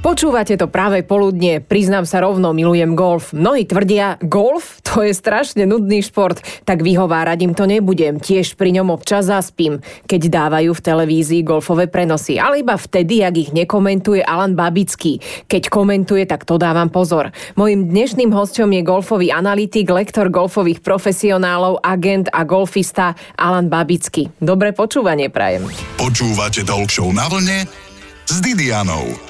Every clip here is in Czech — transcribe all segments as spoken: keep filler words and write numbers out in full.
Počúvate to práve poludnie. Priznám sa rovno, milujem golf. Mnohí tvrdia, golf to je strašne nudný šport, tak vyhovárať im to nebudem. Tiež pri ňom občas zaspím, keď dávajú v televízii golfové prenosy. Ale iba vtedy, ak ich nekomentuje Alan Babický. Keď komentuje, tak to dávam pozor. Mojím dnešným hosťom je golfový analytik, lektor golfových profesionálov, agent a golfista Alan Babický. Dobré počúvanie prajem. Počúvate talkshow Na vlne s Didianou.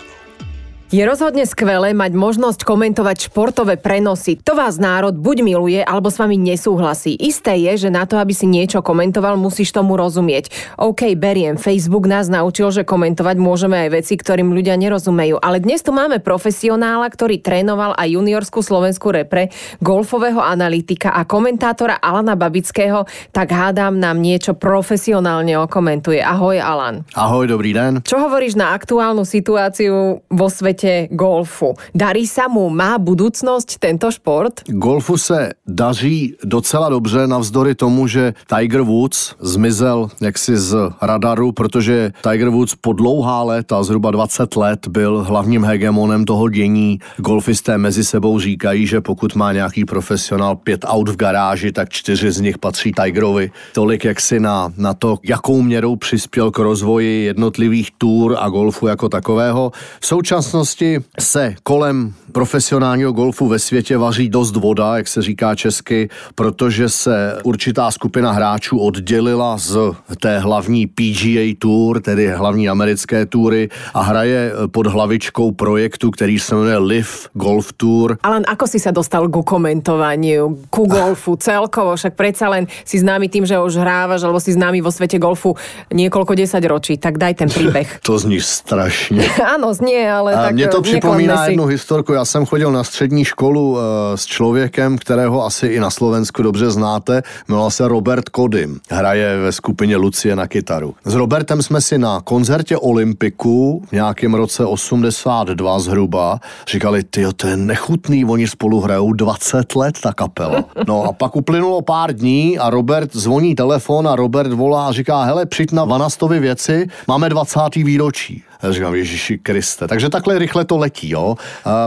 Je rozhodne skvelé mať možnosť komentovať športové prenosy. To vás národ buď miluje, alebo s vami nesúhlasí. Isté je, že na to, aby si niečo komentoval, musíš tomu rozumieť. OK, beriem, Facebook nás naučil, že komentovať môžeme aj veci, ktorým ľudia nerozumejú. Ale dnes tu máme profesionála, ktorý trénoval aj juniorskú slovenskú repre, golfového analytika a komentátora Alana Babického, tak hádam, nám niečo profesionálne okomentuje. Ahoj, Alan. Ahoj, dobrý deň. Čo hovoríš na aktuálnu situáciu vo svete golfu? Darí sa mu? Má budoucnost tento šport? Golfu se daří docela dobře, navzdory tomu, že Tiger Woods zmizel jaksi z radaru, protože Tiger Woods po dlouhá léta, zhruba dvacet let, byl hlavním hegemonem toho dění. Golfisté mezi sebou říkají, že pokud má nějaký profesionál pět aut v garáži, tak čtyři z nich patří Tigerovi. Tolik jaksi na, na to, jakou měrou přispěl k rozvoji jednotlivých tur a golfu jako takového. V současnosti se kolem profesionálního golfu ve světě vaří dost voda, jak se říká česky, protože se určitá skupina hráčů oddělila z té hlavní P G A Tour, tedy hlavní americké túry, a hraje pod hlavičkou projektu, který se jmenuje L I V Golf Tour. Alan, ako si sa dostal ku komentovaniu, ku golfu celkovo? Však predsa len si známy tým, že už hrávaš, alebo si známy vo svete golfu niekoľko desať ročí, tak daj ten príbeh. To zní strašně. Áno, znie, ale tak... Mě to připomíná jednu historku. Já jsem chodil na střední školu e, s člověkem, kterého asi i na Slovensku dobře znáte. Jmenoval se Robert Kodym. Hraje ve skupině Lucie na kytaru. S Robertem jsme si na koncertě Olympiku v nějakém roce osmdesát dva zhruba říkali, tyjo, to je nechutný, oni spolu hrajou dvacet let ta kapela. No a pak uplynulo pár dní a Robert zvoní telefon a Robert volá a říká, hele, přijď na Vanastovi věci, máme dvacáté výročí. Já říkám, Ježíši Kriste. Takže takhle rychle to letí, jo.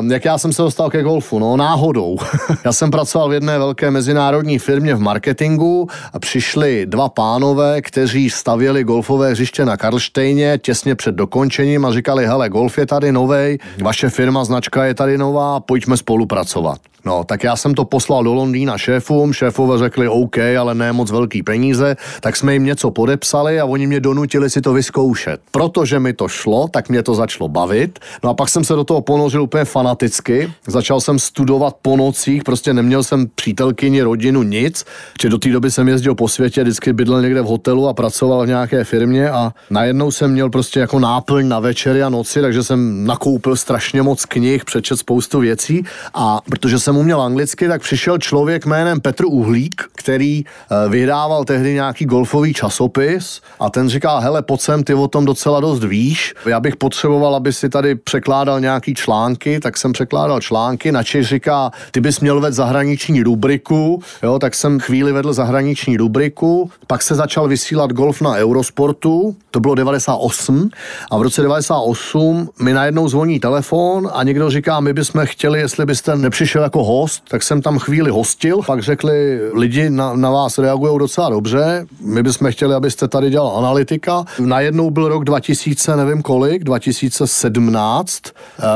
Um, jak já jsem se dostal ke golfu? No, náhodou. Já jsem pracoval v jedné velké mezinárodní firmě v marketingu a přišli dva pánové, kteří stavěli golfové hřiště na Karlštejně těsně před dokončením a říkali, hele, golf je tady novej, vaše firma, značka je tady nová, pojďme spolupracovat. No, tak já jsem to poslal do Londýna šéfům, šéfové řekli OK, ale ne moc velký peníze, tak jsme jim něco podepsali a oni mě donutili si to vyzkoušet. Protože mi to šlo, tak mě to začalo bavit. No a pak jsem se do toho ponořil úplně fanaticky. Začal jsem studovat po nocích, prostě neměl jsem přítelkyni, rodinu, nic. Či do té doby jsem jezdil po světě, vždycky bydlel někde v hotelu a pracoval v nějaké firmě a najednou jsem měl prostě jako náplň na večery a noci, takže jsem nakoupil strašně moc knih, přečet spoustu věcí a protože jsem uměl anglicky, tak přišel člověk jménem Petr Uhlík, který vydával tehdy nějaký golfový časopis a ten říkal, hele, pojď sem, ty o tom docela dost víš, já bych potřeboval, aby si tady překládal nějaký články, tak jsem překládal články, načež říká, ty bys měl vedl zahraniční rubriku, jo, tak jsem chvíli vedl zahraniční rubriku, pak se začal vysílat golf na Eurosportu, to bylo devadesát osm a v roce devadesát osm mi najednou zvoní telefon a někdo říká, my bychom chtěli, jestli byste nepřišel jako host, tak jsem tam chvíli hostil, pak řekli, lidi na, na vás reagují docela dobře, my bychom chtěli, abyste tady dělal analytika. Najednou byl rok dva tisíce, nevím kolik, dva tisíce sedmnáct,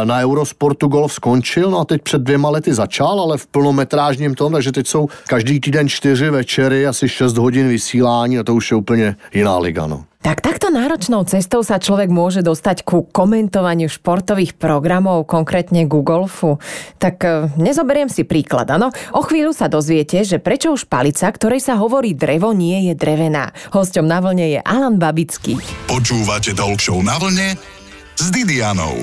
na Eurosportu golf skončil, no a teď před dvěma lety začal, ale v plnometrážním tom, takže teď jsou každý týden čtyři večery, asi šest hodin vysílání a to už je úplně jiná liga, no. Tak takto náročnou cestou sa človek môže dostať ku komentovaniu športových programov, konkrétne ku golfu. Tak nezoberiem si príklad, áno. O chvíľu sa dozviete, že prečo už palica, ktorej sa hovorí drevo, nie je drevená. Hosťom Na vlne je Alan Babický. Počúvate talk show Na vlne s Didianou.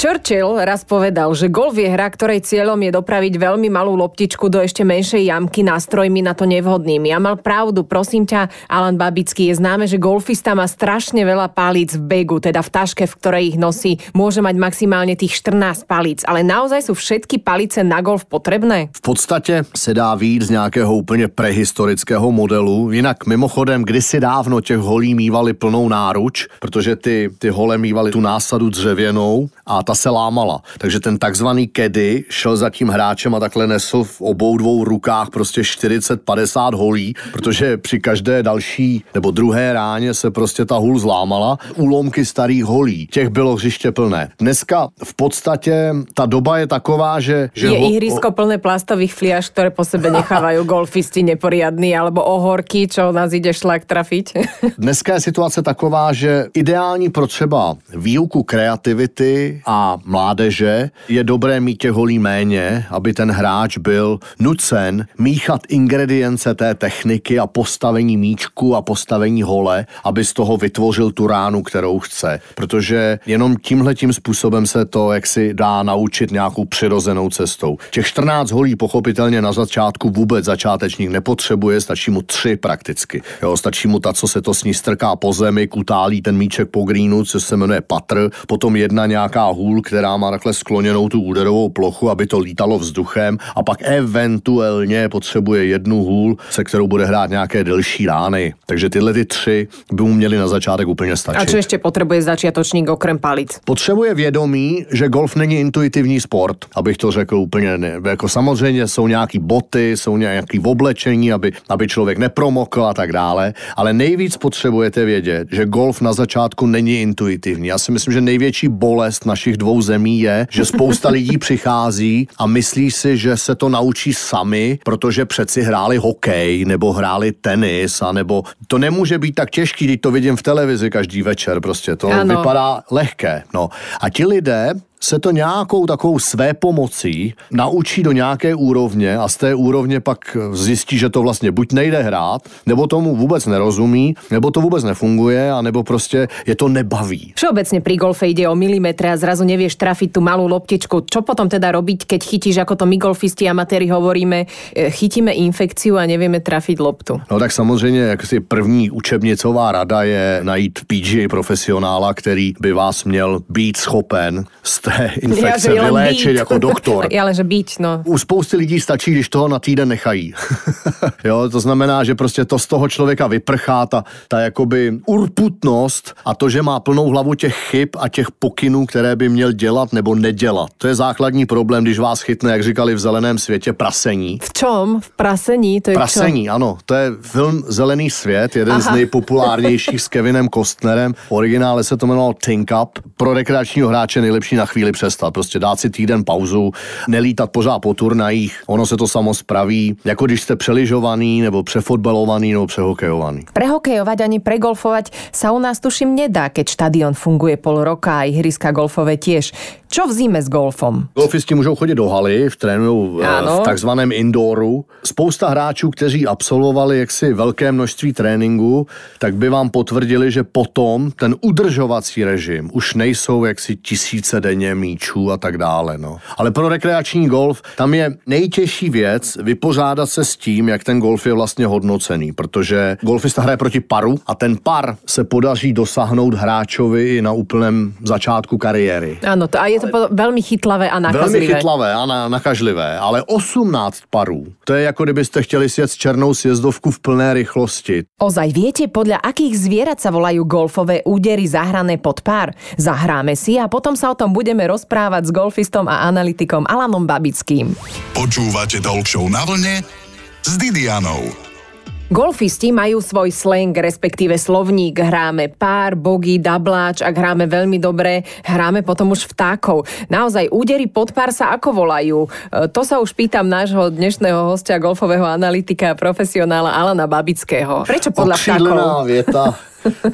Churchill raz povedal, že golf je hra, ktorej cieľom je dopraviť veľmi malú loptičku do ešte menšej jamky nástrojmi na to nevhodnými. A mal pravdu, prosím ťa, Alan Babický, je známe, že golfista má strašne veľa palíc v begu, teda v taške, v ktorej ich nosí. Môže mať maximálne tých štrnásť palíc, ale naozaj sú všetky palice na golf potrebné? V podstatě se dá vyjít z nějakého úplně prehistorického modelu. Jinak mimochodem, kdysi dávno těch holí mývali plnou náruč, protože ty, ty hole mývali tu násadu dřevěnou a ta se lámala. Takže ten takzvaný caddy šel za tím hráčem a takhle nesl v obou dvou rukách prostě štyridsať až päťdesiat holí, protože při každé další nebo druhé ráně se prostě ta hůl zlámala. Úlomky starých holí, těch bylo hřiště plné. Dneska v podstatě ta doba je taková, že... že je ho... ihrisko plné plastových fliaž, ktoré po sebe nechávajú golfisti neporiadní, alebo ohorky, čo nás ide šlak trafiť. Dneska je situace taková, že ideální pro třeba výuku kreativity a mládeže je dobré mít těch holí méně, aby ten hráč byl nucen míchat ingredience té techniky a postavení míčku a postavení hole, aby z toho vytvořil tu ránu, kterou chce. Protože jenom tímhletím způsobem se to jaksi dá naučit nějakou přirozenou cestou. Těch štrnásť holí pochopitelně na začátku vůbec začátečník nepotřebuje, stačí mu tři prakticky. Jo, stačí mu ta, co se to s ní strká po zemi, kutálí ten míček po greenu, co se jmenuje patr, potom jedna nějaká hůl, která má takhle skloněnou tu úderovou plochu, aby to lítalo vzduchem a pak eventuálně potřebuje jednu hůl, se kterou bude hrát nějaké delší rány. Takže tyhle ty tři by mu měly na začátek úplně stačit. A co ještě potřebuje začiatočník okrem palic? Potřebuje vědomí, že golf není intuitivní sport, abych to řekl úplně ne. Jako samozřejmě jsou nějaký boty, jsou nějaký oblečení, aby, aby člověk nepromokl a tak dále, ale nejvíc potřebujete vědět, že golf na začátku není intuitivní. Já si myslím, že největší bolest našich dvou zemí je, že spousta lidí přichází a myslí si, že se to naučí sami, protože přeci hráli hokej nebo hráli tenis, a nebo to nemůže být tak těžký, když to vidím v televizi každý večer, prostě to ano. Vypadá lehké. No. A ti lidé se to nějakou takovou své pomocí naučí do nějaké úrovně a z té úrovně pak zjistí, že to vlastně buď nejde hrát, nebo tomu vůbec nerozumí, nebo to vůbec nefunguje, a nebo prostě je to nebaví. Všeobecne pri golfe ide o milimetre a zrazu nevieš trafiť tú malú loptičku. Čo potom teda robiť, keď chytíš, ako to my golfisti amatéri hovoríme, chytíme infekciu a nevieme trafiť loptu? No tak samozřejmě, jak si první učebnicová rada je najít pé gé á profesionála, který by vás měl být schopen infekce ja, vyléčit jako doktor. Ja, ale že být, no. U spousty lidí stačí, když toho na týden nechají. Jo, to znamená, že prostě to z toho člověka vyprchá ta, ta jakoby urputnost a to, že má plnou hlavu těch chyb a těch pokynů, které by měl dělat nebo nedělat. To je základní problém, když vás chytne, jak říkali v zeleném světě, prasení. V čom? V prasení? To je prasení, čo? Ano. To je film Zelený svět, jeden Aha. z nejpopulárnějších s Kevinem Costnerem. V originále se to jmenovalo Think Up. Pro rekreačního hráče nejlepší na chvíli přestat, prostě dát si týden pauzu, nelítat pořád po turnajích, ono se to samo spraví, jako když jste přeližovaný, nebo přefotbalovaný, nebo přehokejovaný. Prehokejovať ani pregolfovať sa u nás tuším nedá, keď štadión funguje pol roka a ihriska golfové tiež. Čo v zime s golfom? Golfisti můžou chodit do haly, trénují v takzvaném indooru. Spousta hráčů, kteří absolvovali jaksi velké množství tréninku, tak by vám potvrdili, že potom ten udržovací režim už nejsou jaksi tisíce denně míčů a tak dále. No. Ale pro rekreační golf tam je nejtěžší věc vypořádat se s tím, jak ten golf je vlastně hodnocený, protože golfista hraje proti paru a ten par se podaří dosáhnout hráčovi i na úplném začátku kariéry. Ano, to a je to ale... velmi chytlavé a nakažlivé. Velmi chytlavé a na, nakažlivé, ale osmnáct parů, to je jako kdybyste chtěli sjet černou sjezdovku v plné rychlosti. Ozaj viete, podľa akých zvierat sa volajú golfové údery zahrané pod pár? Zahráme si a potom sa o tom budeme rozprávať s golfistom a analytikom Alanom Babickým. Počúvate Talk Show na vlne s Didianou. Golfisti majú svoj slang, respektíve slovník. Hráme pár, boggie, dabláč, ak hráme veľmi dobre, hráme potom už vtákov. Naozaj, údery pod pár sa ako volajú? E, to sa už pýtam nášho dnešného hostia, golfového analytika a profesionála Alana Babického. Prečo podľa vtákov? Okšílená vieta.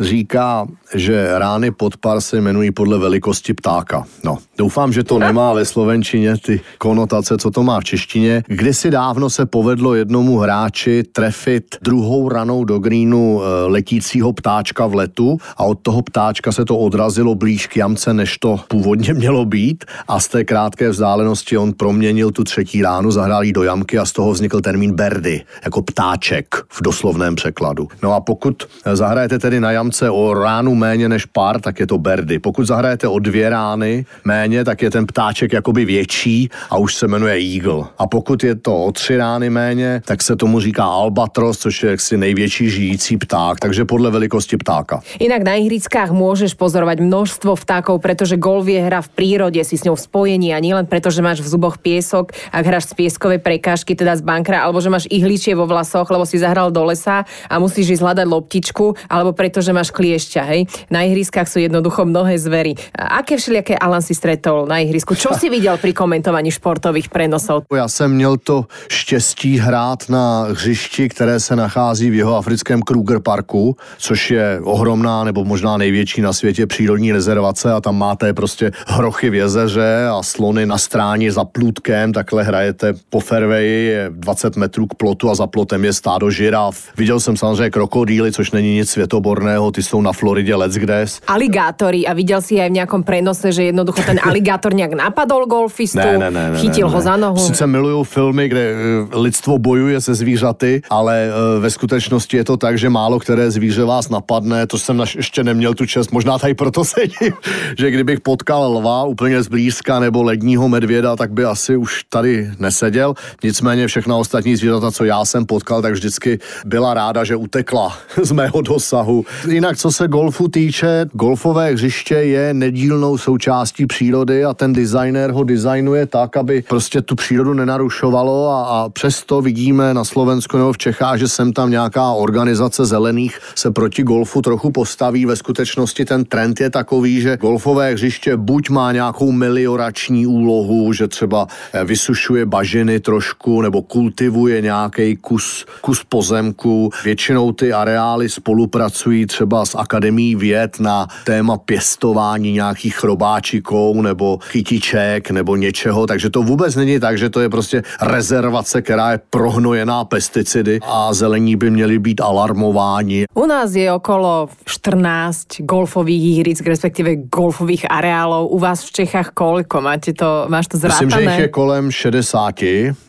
říká, že rány pod par se jmenují podle velikosti ptáka. No, doufám, že to nemá ve slovenčině ty konotace, co to má v češtině. Kdysi dávno se povedlo jednomu hráči trefit druhou ranou do greenu letícího ptáčka v letu a od toho ptáčka se to odrazilo blíž k jamce, než to původně mělo být, a z té krátké vzdálenosti on proměnil tu třetí ránu, zahrál jí do jamky a z toho vznikl termín birdie, jako ptáček v doslovném překladu. No a pokud zahrajete tedy na jamce o ránu méně než par, tak je to birdie. Pokud zahrajete o dvě rány méně, tak je ten ptáček jakoby větší a už se jmenuje eagle. A pokud je to o tři rány méně, tak se tomu říká albatros, což je jaksi největší žijící pták, takže podle velikosti ptáka. Inak na ihriskách môžeš pozorovať množstvo vtákov, pretože golf je hra v prírode, si s ňou v spojení, a nielen preto, že máš v zuboch piesok, ak hráš z pieskovej prekážky, teda z bankra, alebo že máš ihličie vo vlasoch, lebo si zahral do lesa a musíš ísť hľadať loptičku, alebo preto, že máš kliešťa, hej. Na ihriskách sú jednoducho mnohé zvery. Aké všelijaké Alan si stretol na ihrisku? Čo si videl pri komentovaní športových prenosov? Ja som měl to štěstí hrát na hřišti, které se nachází v jeho africkém Kruger parku, což je ohromná nebo možná největší na světě přírodní rezervace, a tam máte prostě hrochy v jezeře a slony na stráni za plůtkem, takhle hrajete po fairwayi, je dvacet metrů k plotu a za plotem je stádo žiraf. Viděl jsem samozřejmě krokodýly, což není nic světoborného, ty jsou na Floridě leckdes. Aligátory, a viděl si aj v nějakom prenose, že jednoducho ten aligátor nějak napadol golfistu, ne, ne, ne, ne, chytil ne, ne, ho za nohu. Sice miluju filmy, kde lidstvo bojuje se zvířaty, ale ve skutečnosti je to tak, že málo které zvíře vás napadne, to jsem naš, ještě neměl tu čest, možná tady proto sedím, že kdybych potkal lva úplně zblízka nebo ledního medvěda, tak by asi už tady neseděl. Nicméně všechna ostatní zvířata, co já jsem potkal, tak vždycky byla ráda, že utekla z mého dosahu. Jinak co se golfu týče, golfové hřiště je nedílnou součástí přírody a ten designér ho designuje tak, aby prostě tu přírodu nenarušovalo, a, a přesto vidíme na Slovensku nebo v Čechách, že sem tam nějaká organizace zelených se proti golfu trochu postaví. Ve skutečnosti ten trend je takový, že golfové hřiště buď má nějakou meliorační úlohu, že třeba vysušuje bažiny trošku nebo kultivuje nějaký kus, kus pozemku. Většinou ty areály spolupracují třeba s Akademií věd na téma pěstování nějakých chrobáčiků nebo chytiček nebo něčeho, takže to vůbec není tak, že to je prostě rezervace, která je prohnojená pesticidy a zelení by měli být alarmováni. U nás je okolo štrnásť golfových ihrisk, respektíve golfových areálov. U vás v Čechách koľko? Máte to, máš to zrátané? Myslím, že ich je kolem šedesát,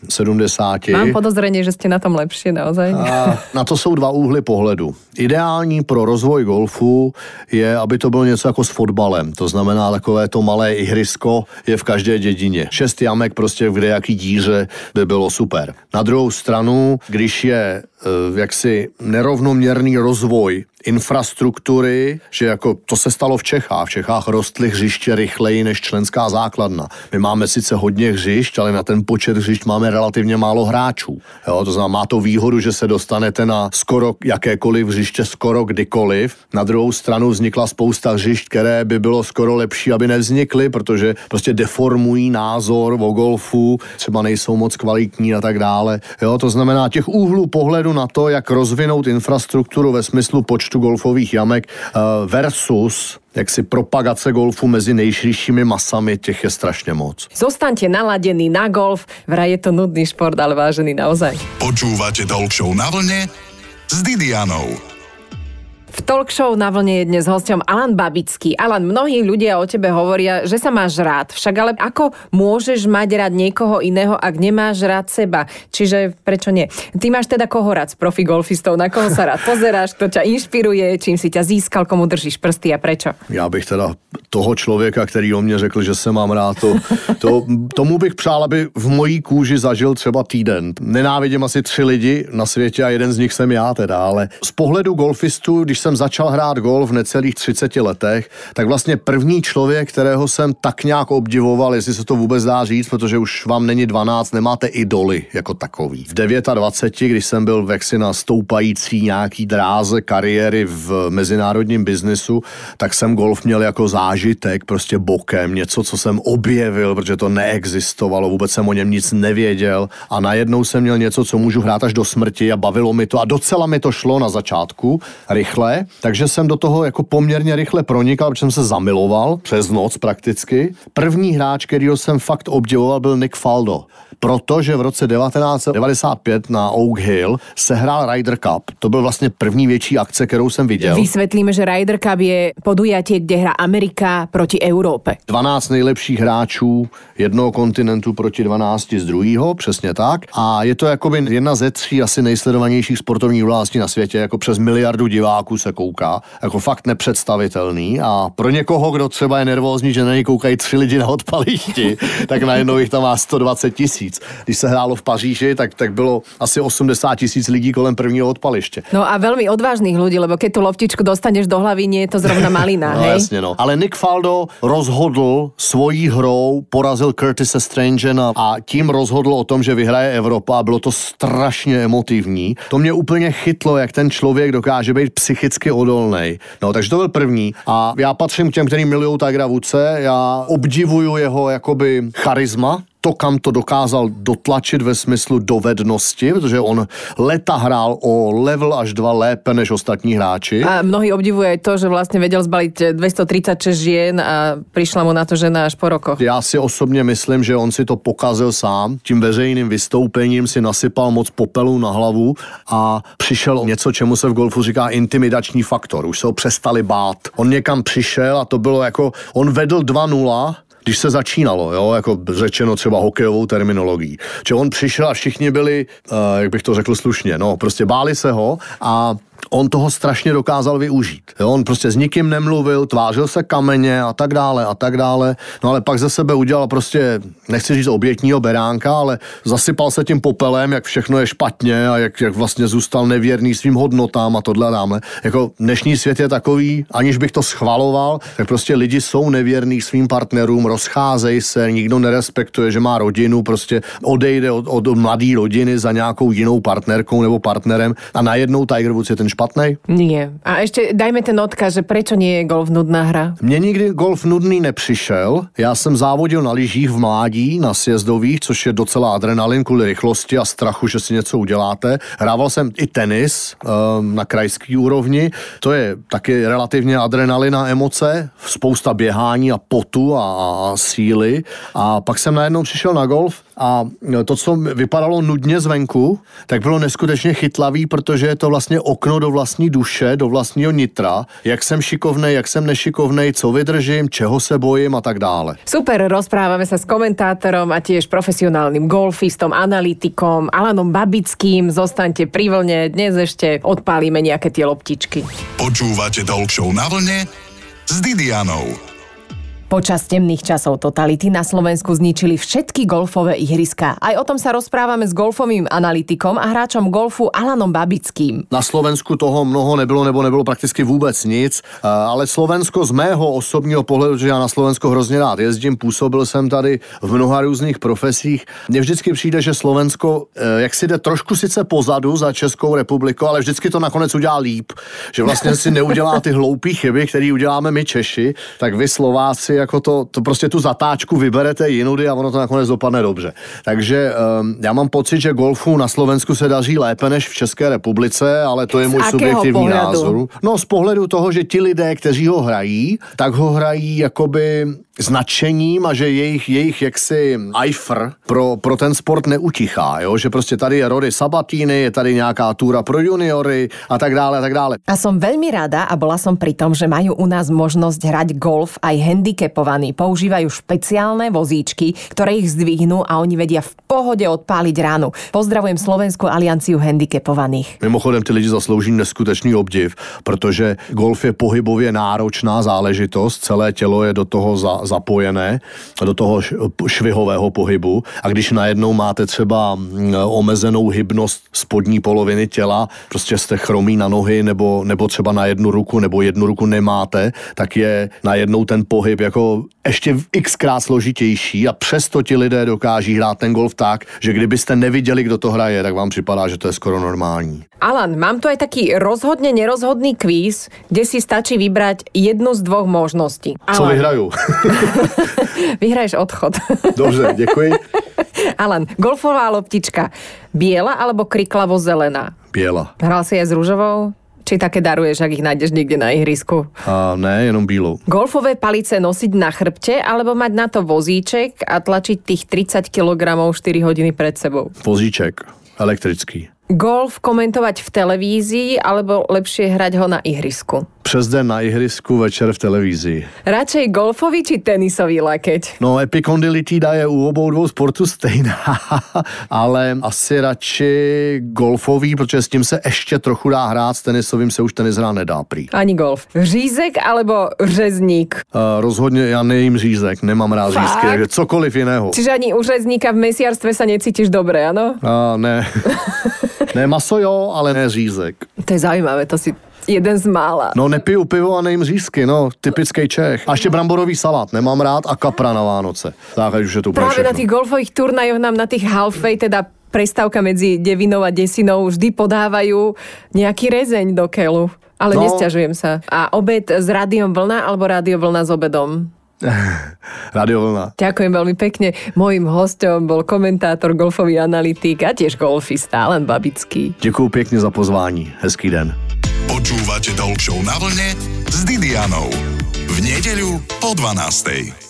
sedmdesát. Mám podozrenie, že ste na tom lepšie naozaj. A na to sú dva úhly pohledu. Ideální pro rozvoj golfu je, aby to bylo něco jako s fotbalem. To znamená, takové to malé ihrisko je v každé dědině. Šest jamek prostě v kdejaký díře by bylo super. Na druhou stranu, když je jaksi nerovnoměrný rozvoj infrastruktury, že jako to se stalo v Čechách. V Čechách rostly hřiště rychleji než členská základna. My máme sice hodně hřišť, ale na ten počet hřišť máme relativně málo hráčů. Jo, to znamená, má to výhodu, že se dostanete na skoro jakékoliv hřiště, skoro kdykoliv. Na druhou stranu vznikla spousta hřišť, které by bylo skoro lepší, aby nevznikly, protože prostě deformují názor o golfu, třeba nejsou moc kvalitní a tak dále. Jo, to znamená, těch úhlů pohledu na to, jak rozvinout infrastrukturu ve smyslu počtu golfových jamek versus jaksi propagace golfu mezi nejširšími masami, těch je strašně moc. Zostaňte naladení na golf, vraj je to nudný šport, ale vážený naozaj. Počúvate Talk Show na vlne s Didianou. V Talk Show na vlne je dnes hosťom Alan Babický. Alan, mnohí ľudia o tebe hovoria, že sa máš rád. Však ale ako môžeš mať rád niekoho iného, ak nemáš rád seba? Čiže prečo nie? Ty máš teda koho rád z profi golfistov? Na koho sa rád pozeráš? Kto ťa inšpiruje? Čím si ťa získal? Komu držíš prsty a prečo? Ja bych teda toho človeka, ktorý o mne řekl, že sa mám rád, to, to, tomu bych přál, aby v mojí kůži zažil třeba týden. Nenávidím asi tři lidi na světě a jeden z nich jsem já teda, ale z pohledu golfistů, když jsem začal hrát golf v necelých třiceti letech, tak vlastně první člověk, kterého jsem tak nějak obdivoval, jestli se to vůbec dá říct, protože už vám není dvanáct, nemáte idoly jako takový. V dvaceti devíti, když jsem byl veksi na stoupající nějaký dráze kariéry v mezinárodním biznisu, tak jsem golf měl jako zážitek, prostě bokem, něco, co jsem objevil, protože to neexistovalo, vůbec jsem o něm nic nevěděl, a najednou jsem měl něco, co můžu hrát až do smrti, a bavilo mi to a docela mi to šlo na začátku rychle. takže jsem do toho jako poměrně rychle pronikal, protože jsem se zamiloval přes noc prakticky. První hráč, kterýho jsem fakt obdivoval, byl Nick Faldo, protože v roce devatenáct devadesát pět na Oak Hill se hrál Ryder Cup. To byl vlastně první větší akce, kterou jsem viděl. Vysvětlíme, že Ryder Cup je podujatí, kde hra Amerika proti Európe. dvanáct nejlepších hráčů jednoho kontinentu proti dvanácti z druhého, přesně tak. A je to jakoby jedna ze tří asi nejsledovanějších sportovních událostí na světě, jako přes miliardu diváků se kouká, jako fakt nepředstavitelný. A pro někoho, kdo třeba je nervózní, že na něj koukají tři lidi na odpališti, tak najednou jich tam má sto dvacet tisíc. Když se hrálo v Paříži, tak, tak bylo asi osmdesát tisíc lidí kolem prvního odpaliště. No a velmi odvážných ľudí, lebo keď tu loptičku dostaneš do hlavy, nie je to zrovna malina, no, hej? Jasně, no. Ale Nick Faldo rozhodl svojí hrou, porazil Curtise Strange a tím rozhodl o tom, že vyhraje Evropa, a bylo to strašně emotivní. To mě úplně chytlo, jak ten člověk dokáže být psychicky odolnej. No, takže to byl první a já patřím k těm, který milují Tigera Woodse, já obdivuju jeho jakoby charisma, to, kam to dokázal dotlačit ve smyslu dovednosti, protože on leta hrál o level až dva lépe než ostatní hráči. A mnohí obdivujú aj to, že vlastne vedel zbaliť dvestotridsaťšesť žien a prišla mu na to žena až po rokoch. Ja si osobne myslím, že on si to pokazil sám. Tím veřejným vystoupením si nasypal moc popelu na hlavu a přišel něco, čemu se v golfu říká intimidační faktor. Už se ho přestali bát. On někam přišel a to bylo jako, on vedl dva nula, když se začínalo, jo, jako řečeno třeba hokejovou terminologií. Čiže on přišel a všichni byli, uh, jak bych to řekl slušně, no, prostě báli se ho a on toho strašně dokázal využít. Jo, on prostě s nikým nemluvil, tvářil se kamenně a tak dále a tak dále. No ale pak ze sebe udělal prostě, nechci říct obětního beránka, ale zasypal se tím popelem, jak všechno je špatně a jak, jak vlastně zůstal nevěrný svým hodnotám a tohle a dámhle. Jako dnešní svět je takový, aniž bych to schvaloval, tak prostě lidi jsou nevěrní svým partnerům, rozcházejí se, nikdo nerespektuje, že má rodinu, prostě odejde od, od mladé rodiny za nějakou jinou partnerkou nebo partnerem a najednou Tiger Woods je ten špatnej? Nie. A ešte dajme ten odkaz, že prečo nie je golf nudná hra? Mne nikdy golf nudný nepřišel. Ja som závodil na lyžích v mládí, na sjezdových, což je docela adrenalin kvôli rychlosti a strachu, že si něco uděláte. Hrával som i tenis um, na krajský úrovni. To je taky relativně adrenalin a emoce, spousta běhání a potu a, a síly. A pak som najednou přišel na golf a to, co vypadalo nudně zvenku, tak bylo neskutečně chytlavý, protože je to vlastně okno do vlastní duše, do vlastního nitra, jak jsem šikovnej, jak jsem nešikovnej, co vydržím, čeho se bojím a tak dále. Super, rozprávame sa s komentátorom a tiež profesionálnym golfistom, analytikom Alanom Babickým. Zostaňte pri vlne, dnes ešte odpálime nejaké tie loptičky. Počúvate Talkshow na vlne s Didianou. Počas temných časov totality na Slovensku zničili všetky golfové ihriská. Aj o tom sa rozprávame s golfovým analytikom a hráčom golfu Alanom Babickým. Na Slovensku toho mnoho nebylo nebo nebylo prakticky vůbec nic, ale Slovensko z mého osobního pohledu, že ja na Slovensko hrozně rád jezdím, působil jsem tady v mnoha různých profesích. Mně vždycky přijde, že Slovensko, jak si jde trošku sice pozadu za Českou republikou, ale vždycky to nakonec udělá líp. Že vlastně si neudělá ty hloupé chyby, které uděláme my Češi, tak vy Slováci jako to, to prostě tu zatáčku vyberete jinudy a ono to nakonec dopadne dobře. Takže um, já mám pocit, že golfu na Slovensku se daří lépe než v České republice, ale to je můj subjektivní názor. No z pohledu toho, že ti lidé, kteří ho hrají, tak ho hrají jakoby značením a že jejich, jejich jaksi ajfr pro, pro ten sport neutichá, jo? Že prostě tady je Rody Sabatíny, je tady nějaká túra pro juniory a tak dále a tak dále. A som veľmi rada a bola som pri tom, že majú u nás možnosť hrať golf aj handicapovaní. Používajú špeciálne vozíčky, ktoré ich zdvihnú a oni vedia v pohode odpáliť ránu. Pozdravujem Slovenskú alianciu handicapovaných. Mimochodem, ty lidi zaslouží neskutečný obdiv, protože golf je pohybově náročná záležitost, celé tělo je do toho za zapojené do toho švihového pohybu a když najednou máte třeba omezenou hybnost spodní poloviny těla, prostě jste chromí na nohy nebo, nebo třeba na jednu ruku nebo jednu ruku nemáte, tak je najednou ten pohyb jako ještě xkrát složitější a přesto ti lidé dokáží hrát ten golf tak, že kdybyste neviděli, kdo to hraje, tak vám připadá, že to je skoro normální. Alan, mám tu aj taký rozhodne nerozhodný kvíz, kde si stačí vybrať jednu z dvoch možností. Alan. Co vyhrajú? Vyhraješ odchod. Dobře, děkuji. Alan, golfová loptička. Biela alebo kriklavo zelená? Biela. Hral si aj s rúžovou? Či také daruješ, ak ich nájdeš niekde na ihrisku? A ne, jenom bílou. Golfové palice nosiť na chrbte, alebo mať na to vozíček a tlačiť tých tridsať kilogramov štyri hodiny pred sebou? Vozíček. Elektrický. Golf komentovať v televízii, alebo lepšie hrať ho na ihrisku? Přes den na ihrisku, večer v televízii. Radšej golfový či tenisový lakeť? No, epikondylitida je u obou dvou sportu stejná, ale asi radši golfový, protože s tím se ještě trochu dá hrát, s tenisovým se už tenis hrát nedá prý. Ani golf. Řízek alebo řezník? Uh, rozhodně já nejím řízek, nemám rád řízky, cokoliv jiného. Čiže ani u řezníka v mesiarstve sa necítiš dobre, ano? Uh, ne. Ne, maso jo, ale ne řízek. To je zaujímavé, to si jeden z mála. No, nepiju pivo a nejím řízky, no, typický Čech. A ještě bramborový salát, nemám rád, a kapra na Vánoce. Tak, už je to úplně všechno. Právě na těch golfových turnajoch nám na těch halfway, teda prestávka medzi devinou a desinou, vždy podávajú nejaký rezeň do keľu. Ale no, nesťažujem sa. A obed s Rádiom Vlna, alebo Rádio Vlna s obedom? Rádio Vlna. Ďakujem veľmi pekne. Mojím hosťom bol komentátor, golfový analytik a tiež golfista Alan Babický. Ďakujem pekne za pozvání. Hezký den. Počúvate Talk Show na vlne s Didianou. V nedeľu po dvanástej.